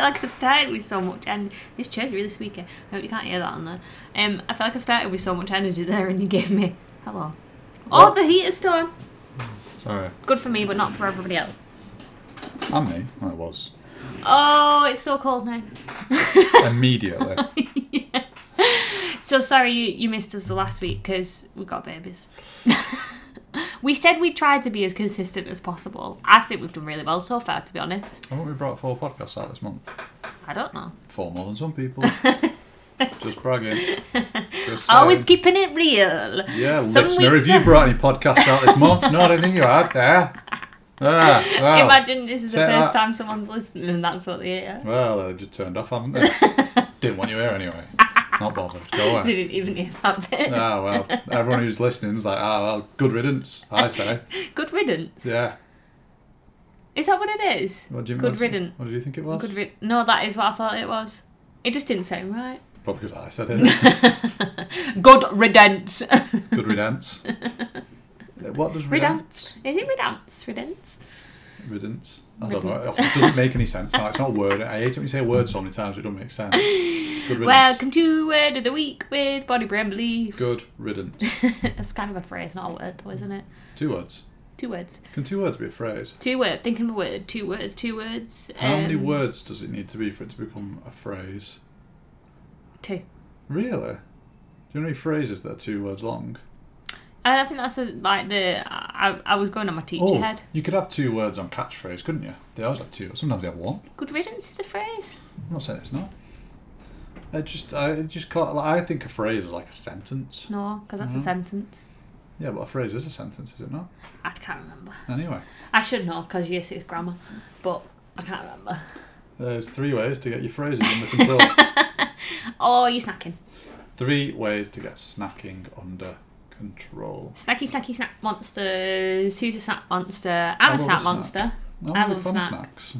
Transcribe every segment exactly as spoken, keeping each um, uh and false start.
feel like I started with so much energy. This chair's really squeaky. I hope you can't hear that on there. Um, I feel like I started with so much energy there and you gave me... Hello. What? Oh, the heater's still on. Sorry. Good for me, but not for everybody else. And me. Well, it was. Oh, it's so cold now. Immediately. Yeah. So sorry you, you missed us the last week because we got babies. We said we tried to be as consistent as possible. I think we've done really well so far, to be honest. Haven't we brought four podcasts out this month? I don't know. Four more than some people. Just bragging. Just always keeping it real. Yeah, some listener, have you brought any podcasts out this month? No, I don't think you had. Yeah. Ah, well, imagine this is the first that. time someone's listening and that's what they hear. Well, they just turned off, haven't they? Didn't want you here anyway. Not bothered. Go away. They didn't even hear that bit. Ah, well, everyone who's listening is like, ah, well, good riddance, I say. Good riddance? Yeah. Is that what it is? What do you good riddance. What did you think it was? Good rid- no, that is what I thought it was. It just didn't sound right. Probably because I said it. Good riddance. Good riddance. What does riddance? Is it riddance? Riddance? Riddance? I don't riddance. know. It doesn't make any sense. No, it's not a word. I hate it when you say a word so many times, it doesn't make sense. Good riddance. Welcome to Word of the Week with Bonnie Bramley. Good riddance. That's kind of a phrase, not a word though, isn't it? Two words. Two words. Can two words be a phrase? Two words. Think of a word. Two words. Two words. How um, many words does it need to be for it to become a phrase? Two. Really? Do you know any phrases that are two words long? I don't think that's a, like the... I, I was going on my teacher oh, head. You could have two words on catchphrase, couldn't you? They always have two. Sometimes they have one. Good riddance is a phrase. I'm not saying it's not. I just, I just call it, like, I think a phrase is like a sentence. No, because that's mm-hmm. a sentence. Yeah, but a phrase is a sentence, is it not? I can't remember. Anyway. I should know, because yes, it's grammar, but I can't remember. There's three ways to get your phrases under control. Oh, you're snacking. Three ways to get snacking under control. Snacky, snacky, snack monsters. Who's a snack monster? I'm a snack monster. I love snacks.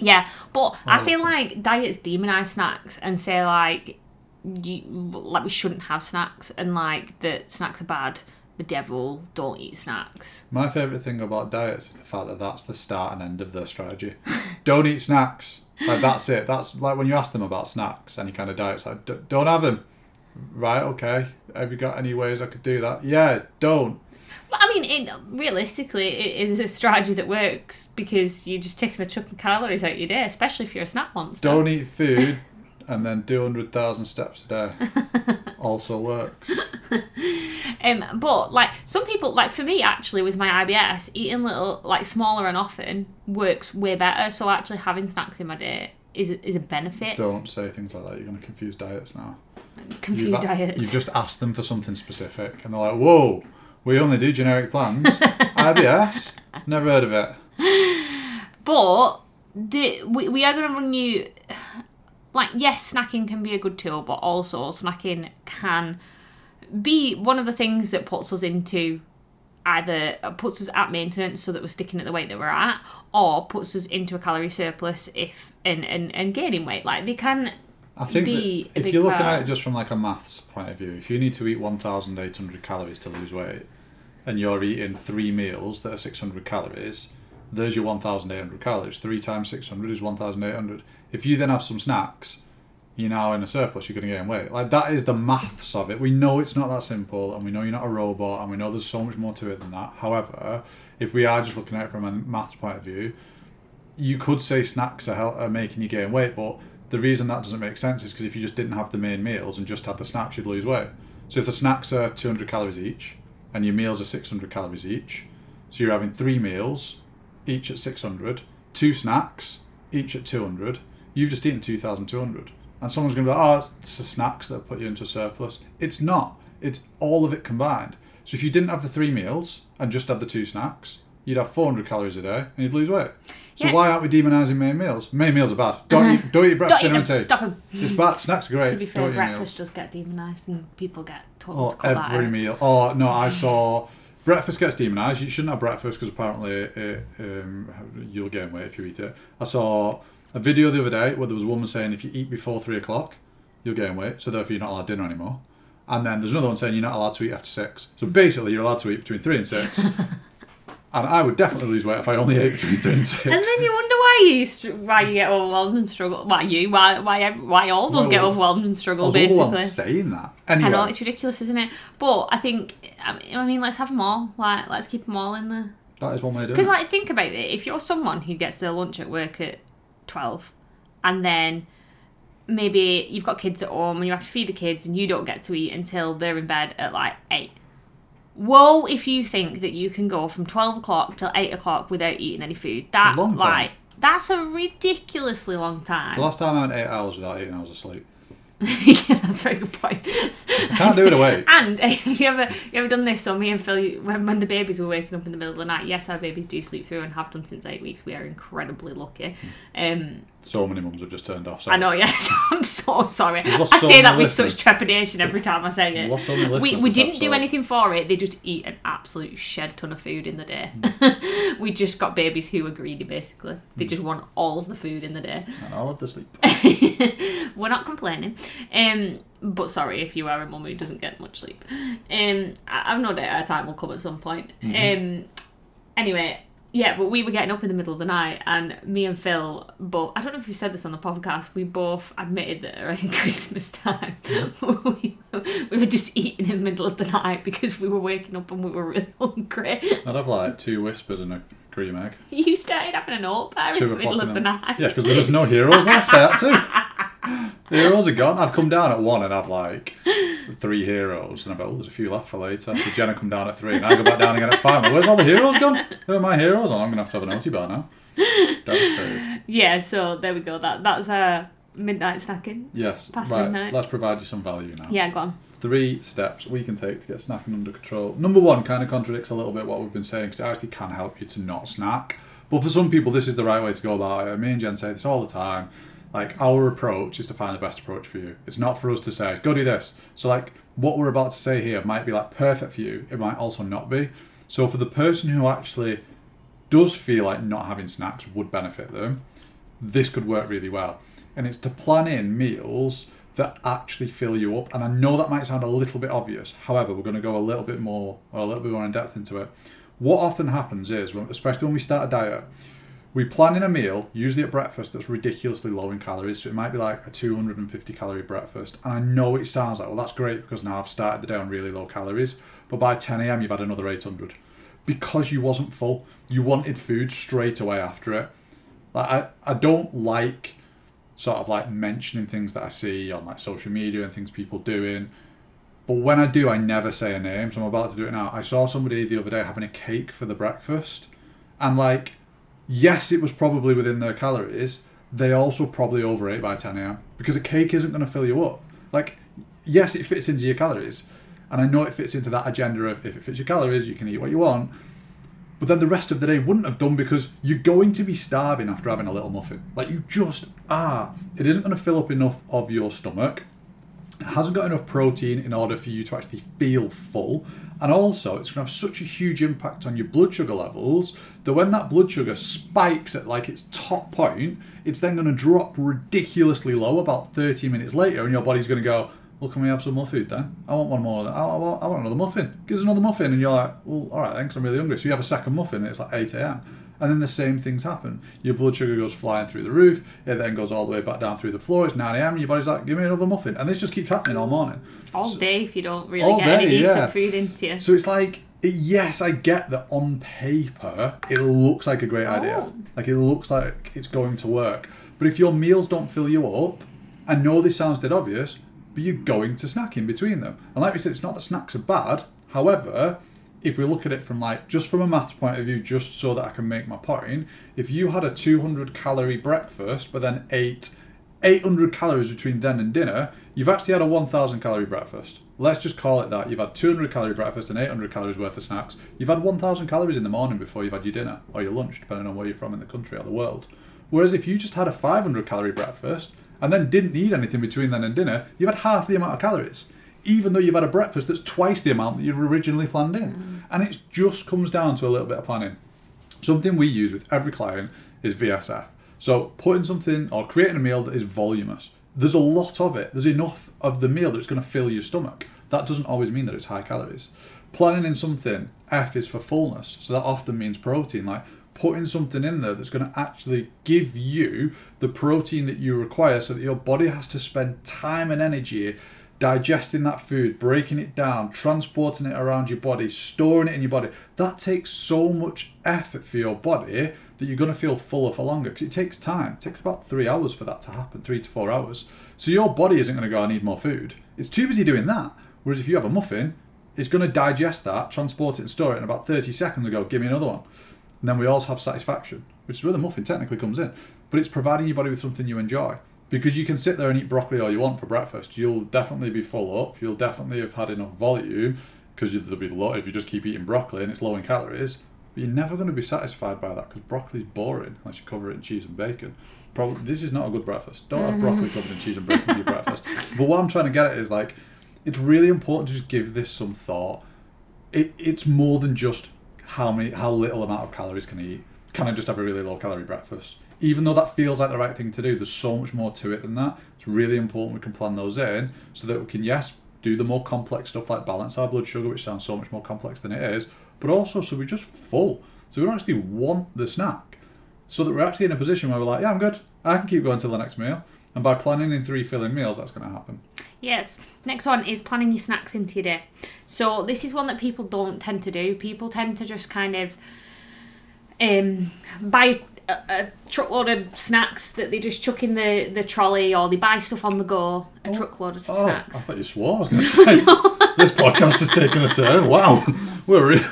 Yeah, but I feel like diets demonize snacks and say like, you, like we shouldn't have snacks and like that snacks are bad. The devil, don't eat snacks. My favourite thing about diets is the fact that that's the start and end of their strategy. Don't eat snacks. Like that's it. That's like when you ask them about snacks, any kind of diet, it's like, D- don't have them. Right, okay. Have you got any ways I could do that? Yeah, don't. Well, I mean, it, realistically, it is a strategy that works because you're just taking a chunk of calories out your day, especially if you're a snack monster. Don't eat food and then do one hundred thousand steps a day. Also works. um, but, like, some people, like, for me, actually, with my I B S, eating little, like, smaller and often works way better. So, actually, having snacks in my day is a, is a benefit. Don't say things like that. You're going to confuse diets now. Confused you've, diets. You've just asked them for something specific, and they're like, whoa, we only do generic plans. I B S? Never heard of it. But the, we, we are going to run you... Like, yes, snacking can be a good tool, but also snacking can be one of the things that puts us into either... puts us at maintenance so that we're sticking at the weight that we're at, or puts us into a calorie surplus if and, and, and gaining weight. Like, they can... I think if you're looking at it just from like a maths point of view, if you need to eat one thousand eight hundred calories to lose weight and you're eating three meals that are six hundred calories, there's your one thousand eight hundred calories. Three times six hundred is one thousand eight hundred. If you then have some snacks, you're now in a surplus, you're going to gain weight. Like that is the maths of it. We know it's not that simple and we know you're not a robot and we know there's so much more to it than that. However, if we are just looking at it from a maths point of view, you could say snacks are, hel- are making you gain weight, but the reason that doesn't make sense is because if you just didn't have the main meals and just had the snacks, you'd lose weight. So if the snacks are two hundred calories each and your meals are six hundred calories each, so you're having three meals, each at six hundred, two snacks, each at two hundred, you've just eaten two thousand two hundred. And someone's going to be like, oh, it's the snacks that put you into a surplus. It's not. It's all of it combined. So if you didn't have the three meals and just had the two snacks, you'd have four hundred calories a day and you'd lose weight. So yeah. Why aren't we demonising main meals? Main meals are bad. Don't uh-huh. eat, don't eat breakfast, dinner and tea. Stop them. It's bad. Snacks are great. To be fair, don't breakfast does get demonised and people get told oh, to call every meal. Oh, no, I saw... Breakfast gets demonised. You shouldn't have breakfast because apparently it, um, you'll gain weight if you eat it. I saw a video the other day where there was a woman saying if you eat before three o'clock, you'll gain weight, so therefore you're not allowed dinner anymore. And then there's another one saying you're not allowed to eat after six. So basically you're allowed to eat between three and six. And I would definitely lose weight if I only ate between three and six. And then you wonder why why you why you get overwhelmed and struggle. Why you? Why why why all of us well, get overwhelmed and struggle? I was basically, all I'm saying that. Anyway. I know it's ridiculous, isn't it? But I think I mean, let's have them all. Like, let's keep them all in there. That is one way to do it. Because, like, think about it. If you're someone who gets their lunch at work at twelve, and then maybe you've got kids at home and you have to feed the kids, and you don't get to eat until they're in bed at like eight. Woe if you think that you can go from twelve o'clock till eight o'clock without eating any food. That long time. Like, that's a ridiculously long time. The last time I had eight hours without eating, I was asleep. Yeah, that's a very good point. You can't do it away. And have you ever you ever done this? So me and Phil, when, when the babies were waking up in the middle of the night. Yes, our babies do sleep through and have done since eight weeks. We are incredibly lucky. Um, so many mums have just turned off. Sorry. I know. Yes, I'm so sorry. I so say that with listeners. Such trepidation every time I say it. Lost so many we we didn't episode. do anything for it. They just eat an absolute shed ton of food in the day. Mm. We just got babies who are greedy. Basically, they mm. just want all of the food in the day and all of the sleep. We're not complaining. Um, but sorry if you are a mum who doesn't get much sleep. Um, I, I've no doubt our time will come at some point. Mm-hmm. Um, anyway, yeah, but we were getting up in the middle of the night, and me and Phil, both, I don't know if we said this on the podcast, we both admitted that around Christmas time we, we were just eating in the middle of the night because we were waking up and we were really hungry. I'd have like two whispers and a cream egg. You started having an oat bar in the middle of the night. Yeah, because there was no heroes left out too. The heroes are gone. I'd come down at one and have like three heroes, and I bet, oh, there's a few left for later. So Jenna come down at three, and I go back down again at five. Like, where's all the heroes gone? Where are my heroes? Oh, I'm gonna have to have an oaty bar now. Devastated. Yeah. So there we go. That that's a uh, midnight snacking. Yes. Past right. midnight. Let's provide you some value now. Yeah. Go on. Three steps we can take to get snacking under control. Number one kind of contradicts a little bit what we've been saying, because it actually can help you to not snack. But for some people, this is the right way to go about it. Me and Jen say this all the time. Like, our approach is to find the best approach for you. It's not for us to say, go do this. So, like, what we're about to say here might be, like, perfect for you. It might also not be. So, for the person who actually does feel like not having snacks would benefit them, this could work really well. And it's to plan in meals that actually fill you up. And I know that might sound a little bit obvious. However, we're going to go a little bit more, or a little bit more in depth into it. What often happens is, especially when we start a diet, we plan in a meal, usually at breakfast, that's ridiculously low in calories. So it might be like a two hundred fifty calorie breakfast. And I know it sounds like, well, that's great because now I've started the day on really low calories. But by ten a.m. you've had another eight hundred. Because you wasn't full, you wanted food straight away after it. Like, I, I don't like sort of like mentioning things that I see on like social media and things people doing. But when I do, I never say a name. So I'm about to do it now. I saw somebody the other day having a cake for the breakfast. And like... yes, it was probably within their calories. They also probably overate by ten a.m. because a cake isn't going to fill you up. Like, yes, it fits into your calories. And I know it fits into that agenda of if it fits your calories, you can eat what you want. But then the rest of the day wouldn't have done because you're going to be starving after having a little muffin. Like, you just are. It isn't going to fill up enough of your stomach. It hasn't got enough protein in order for you to actually feel full. And also, it's going to have such a huge impact on your blood sugar levels that when that blood sugar spikes at like its top point, it's then going to drop ridiculously low about thirty minutes later, and your body's going to go, well, can we have some more food then? I want one more. I want, I want another muffin. Give us another muffin. And you're like, well, all right, thanks. I'm really hungry. So you have a second muffin, and it's like eight a.m. And then the same things happen. Your blood sugar goes flying through the roof. It then goes all the way back down through the floor. It's nine a.m. and your body's like, give me another muffin. And this just keeps happening all morning. All so, day if you don't really get any decent yeah. food into you. So it's like, yes, I get that on paper it looks like a great oh. idea. Like, it looks like it's going to work. But if your meals don't fill you up, I know this sounds dead obvious, but you're going to snack in between them. And like we said, it's not that snacks are bad. However... if we look at it from like, just from a maths point of view, just so that I can make my point, if you had a two hundred calorie breakfast, but then ate eight hundred calories between then and dinner, you've actually had a one thousand calorie breakfast. Let's just call it that. You've had two hundred calorie breakfast and eight hundred calories worth of snacks. You've had one thousand calories in the morning before you've had your dinner or your lunch, depending on where you're from in the country or the world. Whereas if you just had a five hundred calorie breakfast and then didn't eat anything between then and dinner, you've had half the amount of calories, even though you've had a breakfast that's twice the amount that you've originally planned in. Mm. And it just comes down to a little bit of planning. Something we use with every client is V S F. So putting something or creating a meal that is voluminous. There's a lot of it. There's enough of the meal that's going to fill your stomach. That doesn't always mean that it's high calories. Planning in something, F is for fullness. So that often means protein. Like, putting something in there that's going to actually give you the protein that you require, so that your body has to spend time and energy digesting that food, breaking it down, transporting it around your body, storing it in your body. That takes so much effort for your body that you're going to feel fuller for longer, because it takes time. It takes about three hours for that to happen, three to four hours. So your body isn't going to go, I need more food. It's too busy doing that. Whereas if you have a muffin, it's going to digest that, transport it and store it in about thirty seconds and go, give me another one. And then we also have satisfaction, which is where the muffin technically comes in. But it's providing your body with something you enjoy. Because you can sit there and eat broccoli all you want for breakfast. You'll definitely be full up. You'll definitely have had enough volume, because there'll be a lot if you just keep eating broccoli and it's low in calories. But you're never going to be satisfied by that, because broccoli is boring unless you cover it in cheese and bacon. Probably, this is not a good breakfast. Don't have broccoli covered in cheese and bacon for your breakfast. But what I'm trying to get at is, like, it's really important to just give this some thought. It, it's more than just how many, how little amount of calories can I eat. Can I just have a really low calorie breakfast? Even though that feels like the right thing to do, there's so much more to it than that. It's really important we can plan those in so that we can, yes, do the more complex stuff like balance our blood sugar, which sounds so much more complex than it is, but also so we're just full. So we don't actually want the snack. So that we're actually in a position where we're like, yeah, I'm good. I can keep going till the next meal. And by planning in three filling meals, that's going to happen. Yes. Next one is planning your snacks into your day. So this is one that people don't tend to do. People tend to just kind of um, buy a, a truckload of snacks that they just chuck in the, the trolley, or they buy stuff on the go, a oh, truckload of oh, snacks. I thought you swore. I was going to say, no. This podcast has taken a turn. Wow. We're really...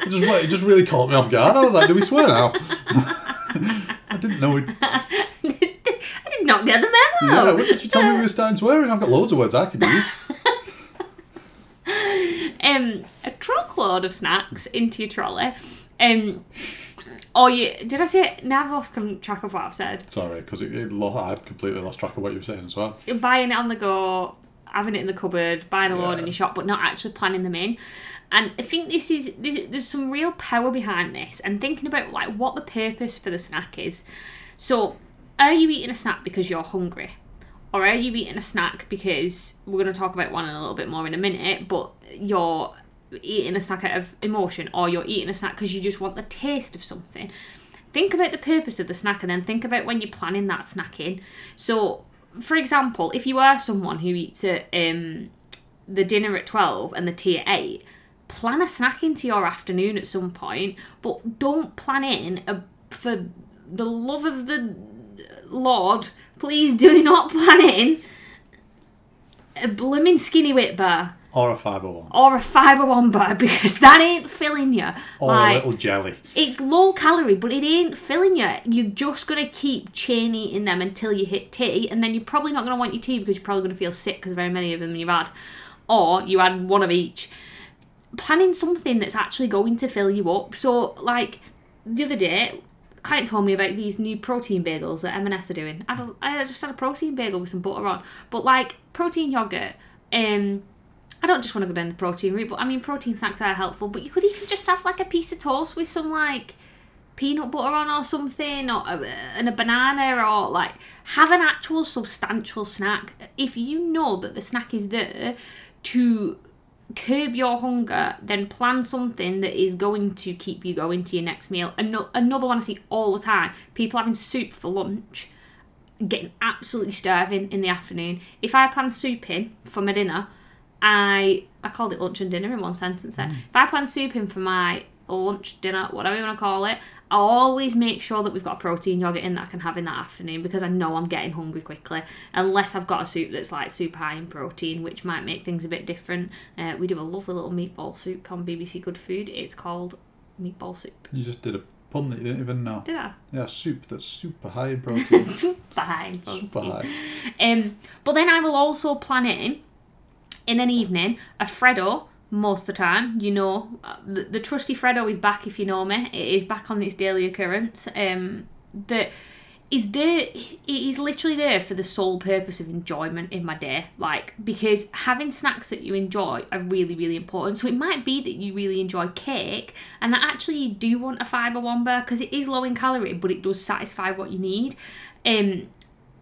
it, just, it just really caught me off guard. I was like, do we swear now? I didn't know we'd... I did not get the memo. Yeah, what did you tell me we were starting swearing? I've got loads of words I could use. um, a truckload of snacks into your trolley. Um, or you... Did I say... Now I've lost track of what I've said. Sorry, because it, it, I've completely lost track of what you were saying as well. You're buying it on the go, having it in the cupboard, buying a yeah. load in your shop, but not actually planning them in. And I think this is... This, there's some real power behind this, and thinking about, like, what the purpose for the snack is. So... Are you eating a snack because you're hungry? Or are you eating a snack because, we're going to talk about one in a little bit more in a minute, but you're eating a snack out of emotion, or you're eating a snack because you just want the taste of something? Think about the purpose of the snack, and then think about when you're planning that snack in. So, for example, if you are someone who eats at, um, the dinner at twelve and the tea at eight, plan a snack into your afternoon at some point, but don't plan in a, for the love of the... Lord, please do not plan in a blooming Skinny Wit bar. Or a Fibre One. Or a Fibre One bar, because that ain't filling you. Or like, a little jelly. It's low calorie, but it ain't filling you. You're just going to keep chain eating them until you hit tea, and then you're probably not going to want your tea because you're probably going to feel sick because very many of them you've had. Or you had one of each. Planning something that's actually going to fill you up. So, like, the other day... Client told me about these new protein bagels that M and S are doing. I, had a, I just had a protein bagel with some butter on, but like protein yogurt. Um, I don't just want to go down the protein route, but I mean protein snacks are helpful. But you could even just have like a piece of toast with some like peanut butter on or something, or a, and a banana, or like have an actual substantial snack. If you know that the snack is there to curb your hunger, then plan something that is going to keep you going to your next meal. Another one I see all the time, people having soup for lunch, getting absolutely starving in the afternoon. If I plan soup in for my dinner, I I called it lunch and dinner in one sentence there. Mm. If I plan soup in for my lunch, dinner, whatever you want to call it, I always make sure that we've got a protein yogurt in that I can have in that afternoon, because I know I'm getting hungry quickly, unless I've got a soup that's like super high in protein, which might make things a bit different. Uh, we do a lovely little meatball soup on B B C Good Food. It's called meatball soup. You just did a pun that you didn't even know. Did I? Yeah, soup that's super high in protein. super high in protein. Super high. Um, but then I will also plan it in, in an evening, a Freddo. Most of the time, you know, the, the trusty Freddo is back, if you know me. It is back on its daily occurrence. Um, that is there, it is literally there for the sole purpose of enjoyment in my day. Like, because having snacks that you enjoy are really, really important. So it might be that you really enjoy cake and that actually you do want a Fibre One bar because it is low in calorie, but it does satisfy what you need. Um,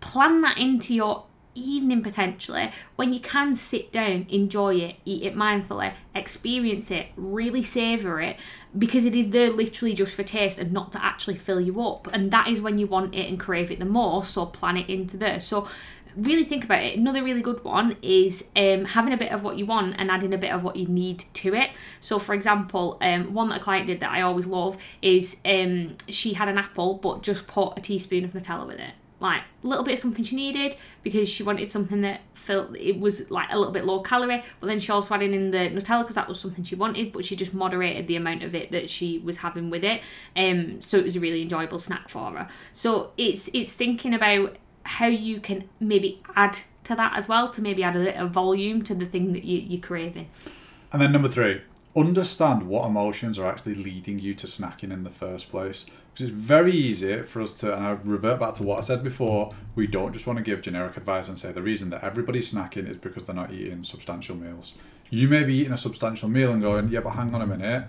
plan that into your evening potentially, when you can sit down, enjoy it, eat it mindfully, experience it, really savour it, because it is there literally just for taste and not to actually fill you up. And that is when you want it and crave it the most, so plan it into there. So really think about it. Another really good one is um, having a bit of what you want and adding a bit of what you need to it. So for example, um, one that a client did that I always love is um, she had an apple but just put a teaspoon of Nutella with it. Like a little bit of something she needed because she wanted something that felt it was like a little bit low calorie, but then she also added in the Nutella because that was something she wanted, but she just moderated the amount of it that she was having with it. Um, so it was a really enjoyable snack for her. So it's it's thinking about how you can maybe add to that as well, to maybe add a little volume to the thing that you, you're craving. And then number three, understand what emotions are actually leading you to snacking in the first place. Because it's very easy for us to, and I revert back to what I said before, we don't just want to give generic advice and say the reason that everybody's snacking is because they're not eating substantial meals. You may be eating a substantial meal and going, yeah, but hang on a minute,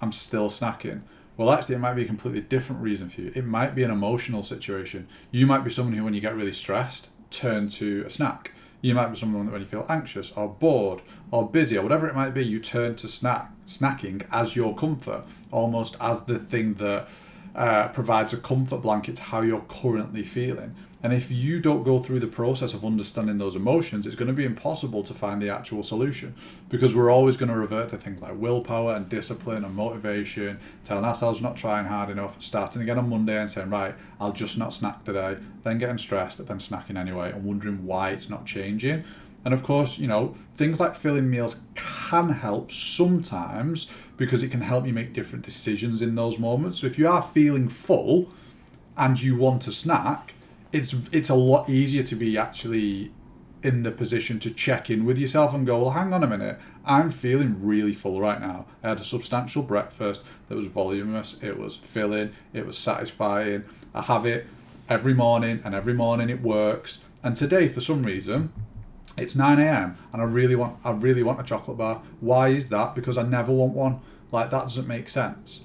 I'm still snacking. Well, actually, it might be a completely different reason for you. It might be an emotional situation. You might be someone who, when you get really stressed, turn to a snack. You might be someone that when you feel anxious or bored or busy or whatever it might be, you turn to snack snacking as your comfort, almost as the thing that uh, provides a comfort blanket to how you're currently feeling. And if you don't go through the process of understanding those emotions, it's going to be impossible to find the actual solution, because we're always going to revert to things like willpower and discipline and motivation, telling ourselves not trying hard enough, starting again on Monday and saying, right, I'll just not snack today, then getting stressed, then snacking anyway and wondering why it's not changing. And of course, you know, things like filling meals can help sometimes because it can help you make different decisions in those moments. So if you are feeling full and you want a snack, it's it's a lot easier to be actually in the position to check in with yourself and go, well, hang on a minute, I'm feeling really full right now. I had a substantial breakfast that was voluminous, it was filling, it was satisfying. I have it every morning and every morning it works. And today, for some reason, it's nine a.m. and I really want I really want a chocolate bar. Why is that? Because I never want one. Like, that doesn't make sense.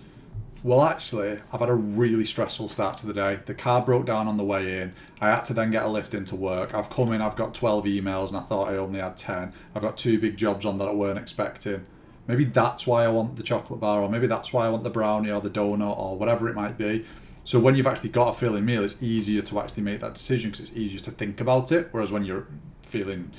Well, actually, I've had a really stressful start to the day. The car broke down on the way in. I had to then get a lift into work. I've come in, I've got twelve emails and I thought I only had ten. I've got two big jobs on that I weren't expecting. Maybe that's why I want the chocolate bar, or maybe that's why I want the brownie or the donut or whatever it might be. So when you've actually got a filling meal, it's easier to actually make that decision because it's easier to think about it. Whereas when you're feeling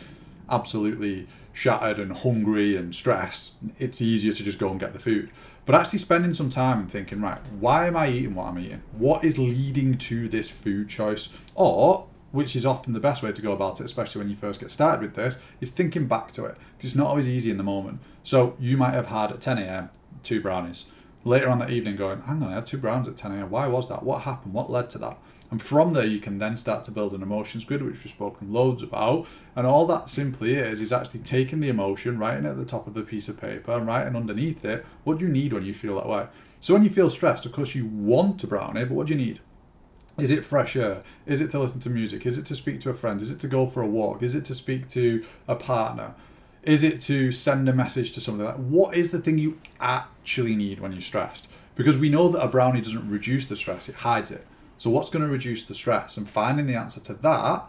absolutely shattered and hungry and stressed, it's easier to just go and get the food. But actually spending some time and thinking, right, why am I eating what I'm eating? What is leading to this food choice? Or, which is often the best way to go about it, especially when you first get started with this, is thinking back to it, because it's not always easy in the moment. So you might have had at ten a.m. two brownies. Later on that evening going, hang on, I had two brownies at ten a.m. Why was that? What happened? What led to that? And from there, you can then start to build an emotions grid, which we've spoken loads about. And all that simply is, is actually taking the emotion, writing it at the top of a piece of paper, and writing underneath it, what do you need when you feel that way? So when you feel stressed, of course, you want a brownie, but what do you need? Is it fresh air? Is it to listen to music? Is it to speak to a friend? Is it to go for a walk? Is it to speak to a partner? Is it to send a message to somebody? Like, what is the thing you actually need when you're stressed? Because we know that a brownie doesn't reduce the stress, it hides it. So what's going to reduce the stress? And finding the answer to that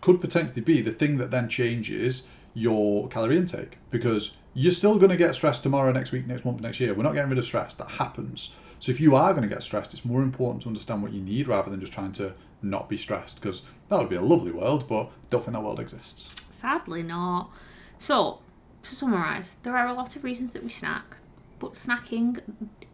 could potentially be the thing that then changes your calorie intake, because you're still going to get stressed tomorrow, next week, next month, next year. We're not getting rid of stress. That happens. So if you are going to get stressed, it's more important to understand what you need rather than just trying to not be stressed, because that would be a lovely world, but I don't think that world exists. Sadly not. So, to summarise, there are a lot of reasons that we snack, but snacking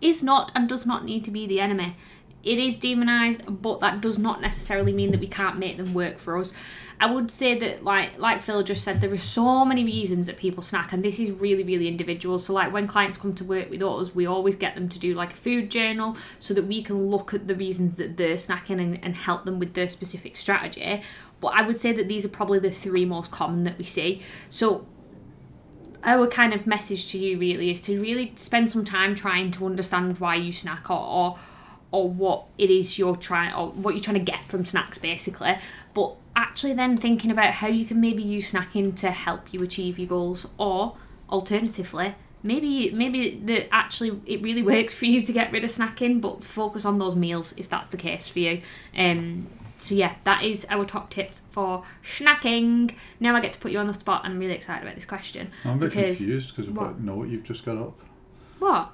is not and does not need to be the enemy. It is demonised, but that does not necessarily mean that we can't make them work for us. I would say that, like like Phil just said, there are so many reasons that people snack, and this is really, really individual. So, like, when clients come to work with us, we always get them to do, like, a food journal so that we can look at the reasons that they're snacking and, and help them with their specific strategy. But I would say that these are probably the three most common that we see. So our kind of message to you really is to really spend some time trying to understand why you snack, or, or or what it is you're trying, or what you're trying to get from snacks, basically. But actually then thinking about how you can maybe use snacking to help you achieve your goals, or alternatively, maybe maybe that actually it really works for you to get rid of snacking, but focus on those meals if that's the case for you. Um, So yeah, that is our top tips for snacking. Now I get to put you on the spot, and I'm really excited about this question. I'm a bit because confused because of what? what note you've just got up. What?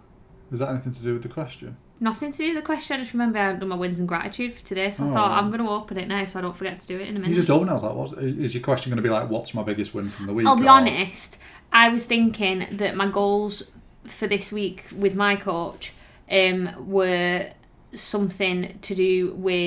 Is that anything to do with the question? Nothing to do with the question. I just remember I haven't done my wins and gratitude for today, so oh. I thought I'm going to open it now so I don't forget to do it in a minute. You just open it. I was like, what? Is your question going to be like, what's my biggest win from the week? I'll be or... honest. I was thinking that my goals for this week with my coach um, were something to do with